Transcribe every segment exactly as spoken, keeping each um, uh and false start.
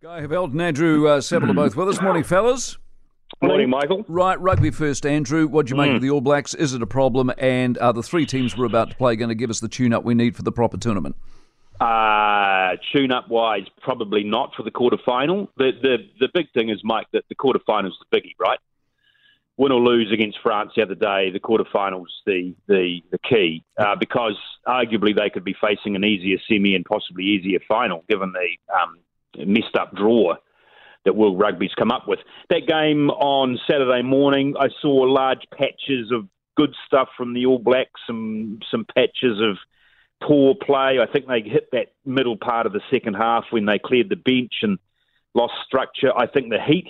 Guy Heveld and Andrew uh, Sebel are both with us. Morning, fellas. Morning, Michael. Right, rugby first, Andrew. What do you mm. make of the All Blacks? Is it a problem? And are the three teams we're about to play going to give us the tune-up we need for the proper tournament? Uh, tune-up-wise, probably not for the quarterfinal. The, the the big thing is, Mike, that the quarterfinal's the biggie, right? Win or lose against France the other day, the quarterfinal's the, the, the key, uh, because arguably they could be facing an easier semi and possibly easier final, given the... Um, messed up draw that World Rugby's come up with. That game on Saturday morning, I saw large patches of good stuff from the All Blacks, some some patches of poor play. I think they hit that middle part of the second half when they cleared the bench and lost structure. I think the heat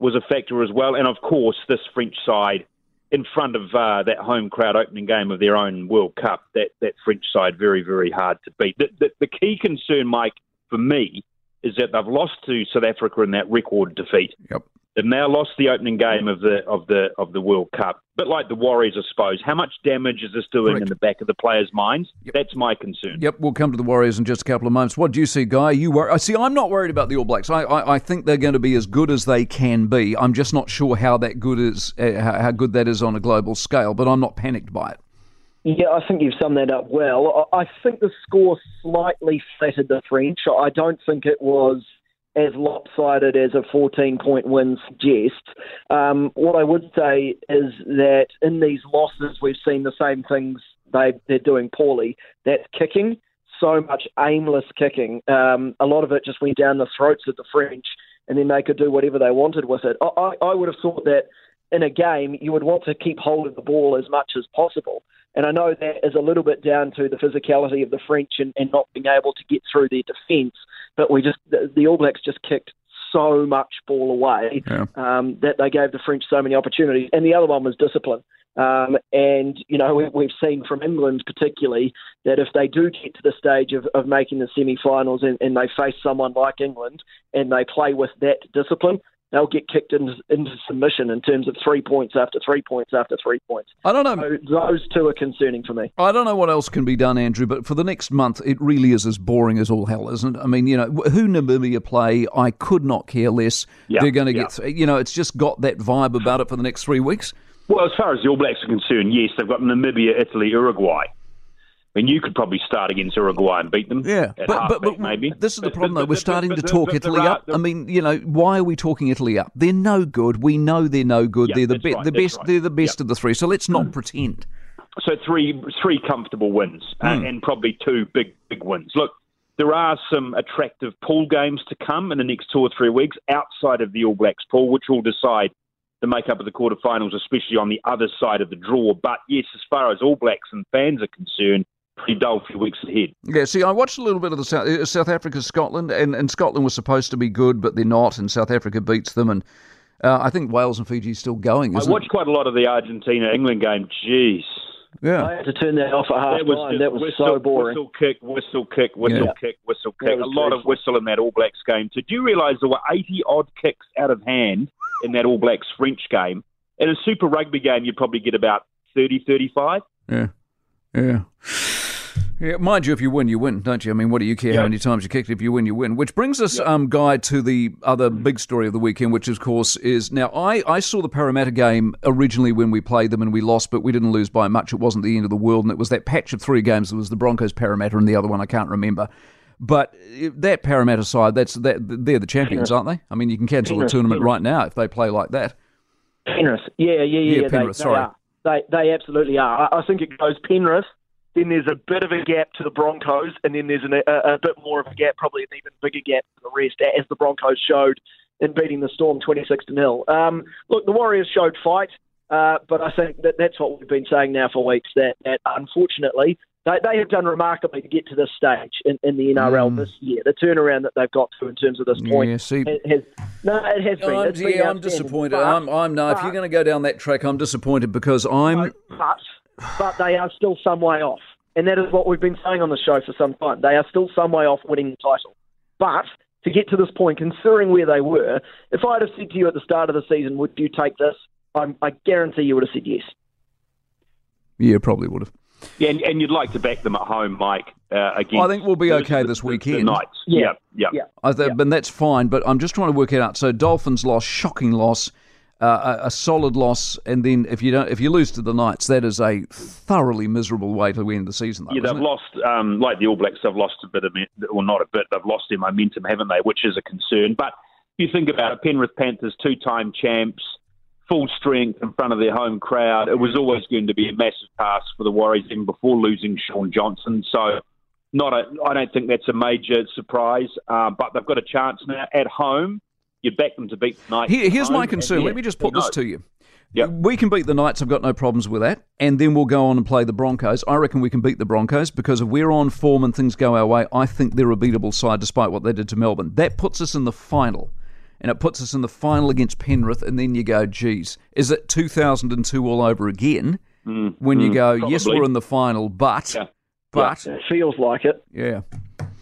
was a factor as well. And of course, this French side, in front of uh, that home crowd opening game of their own World Cup, that, that French side, very, very hard to beat. The, the, the key concern, Mike, for me, is that they've lost to South Africa in that record defeat. Yep. They've now lost the opening game of the of the of the World Cup. But like the Warriors, I suppose, how much damage is this doing Correct. in the back of the players' minds? Yep. That's my concern. Yep, we'll come to the Warriors in just a couple of moments. What do you see, Guy? You wor- I see. I'm not worried about the All Blacks. I, I I think they're going to be as good as they can be. I'm just not sure how that good is uh, how, how good that is on a global scale. But I'm not panicked by it. Yeah, I think you've summed that up well. I think the score slightly flattered the French. I don't think it was as lopsided as a fourteen-point win suggests. Um, what I would say is that in these losses, we've seen the same things they, they're doing poorly. That's kicking, so much aimless kicking. Um, a lot of it just went down the throats of the French, and then they could do whatever they wanted with it. I, I would have thought that in a game, you would want to keep hold of the ball as much as possible. And I know that is a little bit down to the physicality of the French and, and not being able to get through their defence. But we just the, the All Blacks just kicked so much ball away yeah. um, that they gave the French so many opportunities. And the other one was discipline. Um, and, you know, we, we've seen from England particularly that if they do get to the stage of, of making the semi-finals and, and they face someone like England and they play with that discipline, they'll get kicked into, into submission in terms of three points after three points after three points. I don't know. So those two are concerning for me. I don't know what else can be done, Andrew, but for the next month, it really is as boring as all hell, isn't it? I mean, you know, who Namibia play, I could not care less. Yeah, They're going to yeah. get, you know, it's just got that vibe about it for the next three weeks. Well, as far as the All Blacks are concerned, yes, they've got Namibia, Italy, Uruguay. I mean, you could probably start against Uruguay and beat them. Yeah, at but, but, but maybe. This is the problem, but, but, though. We're but, starting but, to but, talk but, Italy up. Are, I mean, you know, why are we talking Italy up? They're no good. We know they're no good. Yeah, they're, the be- right, the best, right. they're the best. They're the best of the three. So let's not mm. pretend. So three, three comfortable wins, mm. uh, and probably two big, big wins. Look, there are some attractive pool games to come in the next two or three weeks outside of the All Blacks pool, which will decide the makeup of the quarterfinals, especially on the other side of the draw. But yes, as far as All Blacks and fans are concerned, pretty dull few weeks ahead. Yeah, see, I watched a little bit of the South, South Africa, Scotland, and, and Scotland was supposed to be good, but they're not, and South Africa beats them, and uh, I think Wales and Fiji is still going, isn't I watched it? quite a lot of the Argentina-England game. Jeez. Yeah. I had to turn that off at half-time. That was whistle, so boring. Whistle kick, whistle kick, whistle yeah. kick, whistle kick. A lot crazy. of whistle in that All Blacks game. So do you realise there were eighty-odd kicks out of hand in that All Blacks-French game? In a Super Rugby game, you'd probably get about thirty, thirty-five. Yeah, yeah. Yeah, mind you, if you win, you win, don't you? I mean, what do you care yep. how many times you kicked? If you win, you win. Which brings us, yep. um, Guy, to the other big story of the weekend, which, of course, is... Now, I, I saw the Parramatta game originally when we played them and we lost, but we didn't lose by much. It wasn't the end of the world, and it was that patch of three games. It was the Broncos, Parramatta, and the other one I can't remember. But that Parramatta side, that's that, they're the champions, aren't they? I mean, you can cancel Penrith, the tournament Penrith. right now if they play like that. Penrith. Yeah, yeah, yeah. Yeah, Penrith, they, sorry. They, are. they, they absolutely are. I, I think it goes Penrith, then there's a bit of a gap to the Broncos, and then there's an, a, a bit more of a gap, probably an even bigger gap to the rest, as the Broncos showed in beating the Storm twenty-six to nil. Um, look, the Warriors showed fight, uh, but I think that that's what we've been saying now for weeks, that, that unfortunately, they, they have done remarkably to get to this stage in, in the N R L mm. this year. The turnaround that they've got to in terms of this point yeah, see, has... No, it has been. I'm, yeah, been I'm disappointed. But, I'm, I'm no, but, if you're going to go down that track, I'm disappointed because I'm... But, But they are still some way off. And that is what we've been saying on the show for some time. They are still some way off winning the title. But to get to this point, considering where they were, if I'd have said to you at the start of the season, would you take this? I'm, I guarantee you would have said yes. Yeah, probably would have. Yeah, and, and you'd like to back them at home, Mike. Uh, against, I think we'll be okay the, this weekend. The Knights. Yeah, yeah. yeah. I th- yeah. And that's fine, but I'm just trying to work it out. So Dolphins loss, shocking loss, uh, a, a solid loss, and then if you don't, if you lose to the Knights, that is a thoroughly miserable way to end the season. Though, yeah, they've it? lost, um, like the All Blacks, they've lost a bit of, or not a bit, they've lost their momentum, haven't they, which is a concern. But if you think about it, Penrith Panthers, two-time champs, full strength in front of their home crowd. It was always going to be a massive task for the Warriors even before losing Shaun Johnson. So not a, I don't think that's a major surprise, uh, but they've got a chance now at home. You'd back them to beat the Knights. Here, here's my concern. Let me just put this to you. Yep. We can beat the Knights. I've got no problems with that. And then we'll go on and play the Broncos. I reckon we can beat the Broncos because if we're on form and things go our way, I think they're a beatable side despite what they did to Melbourne. That puts us in the final. And it puts us in the final against Penrith, and then you go, geez, is it two thousand two all over again mm, when mm, you go, probably. Yes, we're in the final, but... Yeah. but yeah, it feels like it. Yeah.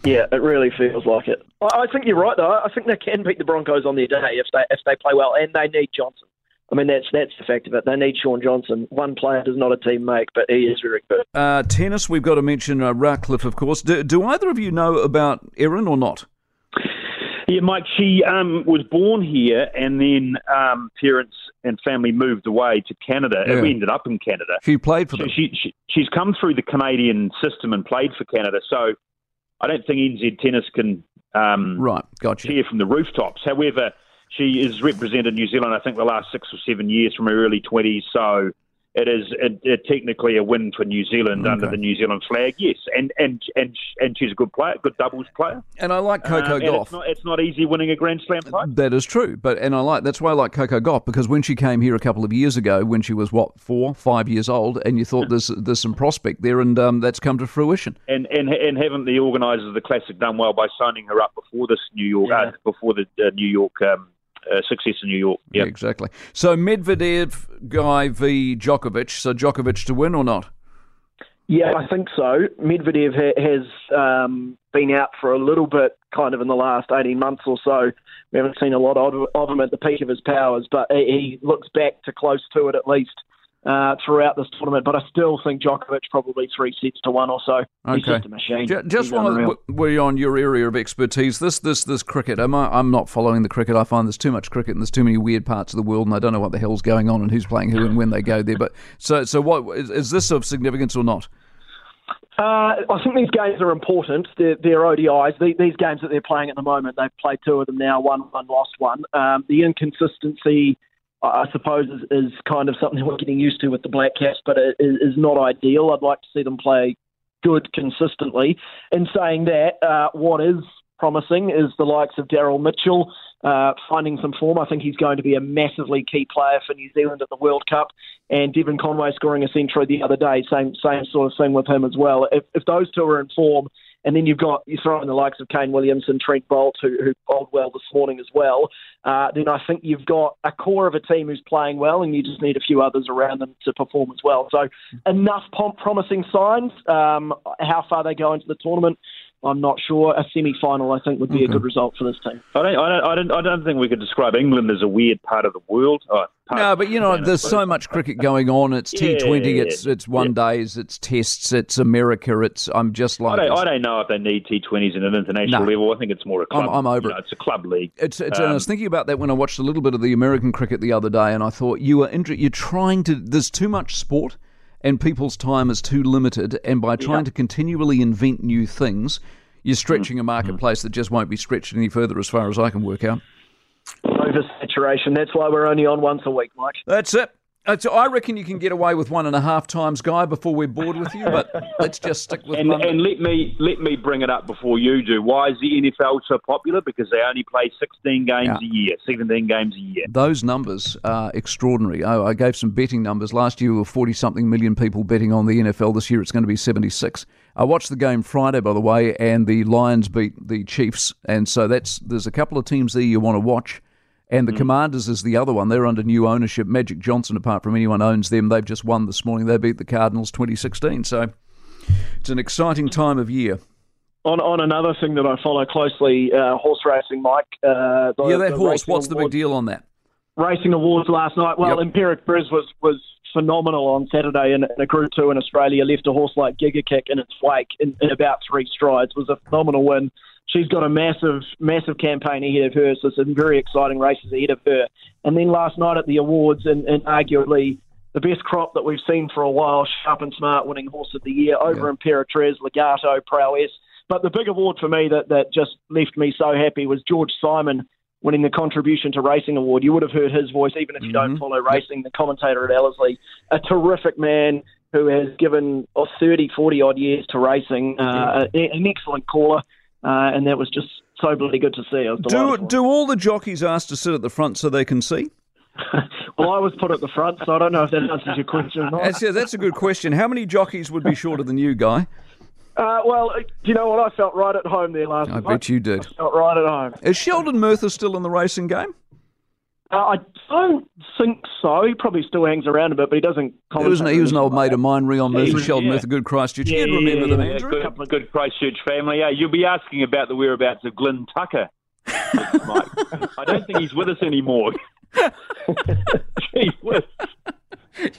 Yeah, it really feels like it. I think you're right, though. I think they can beat the Broncos on their day if they if they play well, and they need Johnson. I mean, that's that's the fact of it. They need Shaun Johnson. One player does not a team make, but he is very good. Uh, tennis, we've got to mention uh, Routliffe, of course. Do, do either of you know about Erin or not? Yeah, Mike, she um, was born here and then um, parents and family moved away to Canada. Yeah. And we ended up in Canada. She played for so them. She, she, she's come through the Canadian system and played for Canada. So I don't think N Z Tennis can um, right. gotcha. cheer from the rooftops. However, she has represented New Zealand, I think, the last six or seven years from her early twenties. So it is a, a technically a win for New Zealand okay. under the New Zealand flag, yes. And and and and she's a good player, good doubles player. And I like Coco um, Gauff. It's not, it's not easy winning a Grand Slam play. That is true. But and I like that's why I like Coco Gauff, because when she came here a couple of years ago, when she was, what, four, five years old, and you thought there's there's some prospect there, and um, that's come to fruition. And and and haven't the organisers of the Classic done well by signing her up before this New York, yeah. uh, before the uh, New York... Um, Uh, success in New York. Yep. Yeah, exactly. So Medvedev, Guy v Djokovic. So Djokovic to win or not? Yeah, I think so. Medvedev ha- has um, been out for a little bit kind of in the last eighteen months or so. We haven't seen a lot of, of him at the peak of his powers, but he looks back to close to it at least uh, throughout this tournament. But I still think Djokovic probably three sets to one or so. Okay. He's just a machine. J- just while we're on your area of expertise, this this this cricket, I'm, I'm not following the cricket. I find there's too much cricket and there's too many weird parts of the world and I don't know what the hell's going on and who's playing who and when they go there. But So, so what is, is this of significance or not? Uh, I think these games are important. They're, they're O D Is. The, these games that they're playing at the moment, they've played two of them now, one, one lost one. Um, the inconsistency... I suppose is, is kind of something we're getting used to with the Black Caps, but it is, is not ideal. I'd like to see them play good consistently. In saying that, uh, what is promising is the likes of Daryl Mitchell uh, finding some form. I think he's going to be a massively key player for New Zealand at the World Cup, and Devin Conway scoring a century the other day, same same sort of thing with him as well. If, if those two are in form, and then you've got, you throw in the likes of Kane Williams and Trent Bolt, who, who bowled well this morning as well, uh, then I think you've got a core of a team who's playing well, and you just need a few others around them to perform as well. So enough pom- promising signs. Um, how far they go into the tournament, I'm not sure. A semi-final, I think, would be okay. a good result for this team. I don't, I don't, I don't, I don't think we could describe England as a weird part of the world. Oh, no, but you know, there's so much cricket going on. It's yeah, T twenty, it's it's one yeah. days, it's tests, it's America. It's I'm just like I don't, I don't know if they need T twenty s at an international no. level. I think it's more a club. I'm, I'm over you know, it. It's a club league. It's. it's um, and I was thinking about that when I watched a little bit of the American cricket the other day, and I thought you are inter- you're trying to. There's too much sport. And people's time is too limited, and by trying yep. to continually invent new things, you're stretching a marketplace that just won't be stretched any further as far as I can work out. Oversaturation. That's why we're only on once a week, Mike. That's it. So I reckon you can get away with one and a half times, Guy, before we're bored with you, but let's just stick with and, one. And let me let me bring it up before you do. Why is the N F L so popular? Because they only play sixteen games yeah. a year, seventeen games a year. Those numbers are extraordinary. Oh, I gave some betting numbers. Last year, there were forty-something million people betting on the N F L. This year, it's going to be seventy-six. I watched the game Friday, by the way, and the Lions beat the Chiefs, and so that's there's a couple of teams there you want to watch. And the mm. Commanders is the other one. They're under new ownership. Magic Johnson, apart from anyone owns them, they've just won this morning. They beat the Cardinals twenty sixteen. So it's an exciting time of year. On on another thing that I follow closely, uh, horse racing, Mike. Uh, the, yeah, that horse. What's awards. The big deal on that? racing awards last night. Well, yep. Empiric Frizz was, was phenomenal on Saturday in, in a Group two in Australia, left a horse like Giga Kick in its wake in, in about three strides. It was a phenomenal win. She's got a massive, massive campaign ahead of her, so some very exciting races ahead of her. And then last night at the awards, and, and arguably the best crop that we've seen for a while, Sharp and Smart winning Horse of the Year over yeah. Imperatriz, Legato, Prowess. But the big award for me that, that just left me so happy was George Simon winning the Contribution to Racing Award. You would have heard his voice, even if you mm-hmm. don't follow racing, the commentator at Ellerslie. A terrific man who has given oh, thirty, forty-odd years to racing. Uh, yeah. a, an excellent caller. Uh, and that was just so bloody good to see. I was do, do all the jockeys ask to sit at the front so they can see? Well, I was put at the front, so I don't know if that answers your question or not. That's, yeah, that's a good question. How many jockeys would be shorter than you, Guy? Uh, well, you know what? I felt right at home there last night. I bet you did. I felt right at home. Is Sheldon Merthyr still in the racing game? Uh, I don't think so. He probably still hangs around a bit, but he doesn't comment. He was an, he was an old mate of mine, Rion Merthyr, yeah, Sheldon yeah. Merthyr, good Christchurch. Yeah, You'd yeah, remember yeah, them, yeah. Andrew. Good, a couple of good Christchurch family. Yeah, you'll be asking about the whereabouts of Glyn Tucker, Mike. I don't think he's with us anymore. Gee whiz.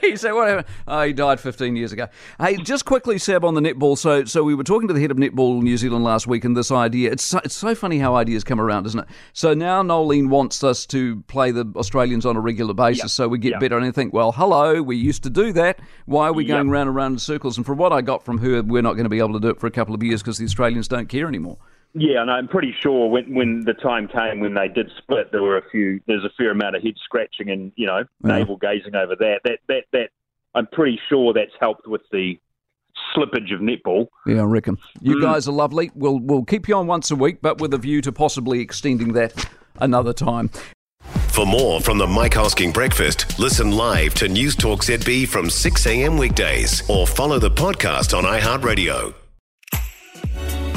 He said, "What happened? Oh, he died fifteen years ago." Hey, just quickly, Sab, on the netball. So, so we were talking to the head of netball New Zealand last week, and this idea—it's so, it's so funny how ideas come around, isn't it? So now Nolene wants us to play the Australians on a regular basis, yep. so we get yep. better. And I think, well, hello, we used to do that. Why are we going yep. round and round in circles? And from what I got from her, we're not going to be able to do it for a couple of years because the Australians don't care anymore. Yeah, and I'm pretty sure when when the time came when they did split, there were a few. There's a fair amount of head scratching and you know yeah. navel gazing over that. That that that. I'm pretty sure that's helped with the slippage of netball. Yeah, I reckon. You mm. guys are lovely. We'll we'll keep you on once a week, but with a view to possibly extending that another time. For more from the Mike Hosking Breakfast, listen live to News Talk Z B from six a.m. weekdays, or follow the podcast on iHeartRadio.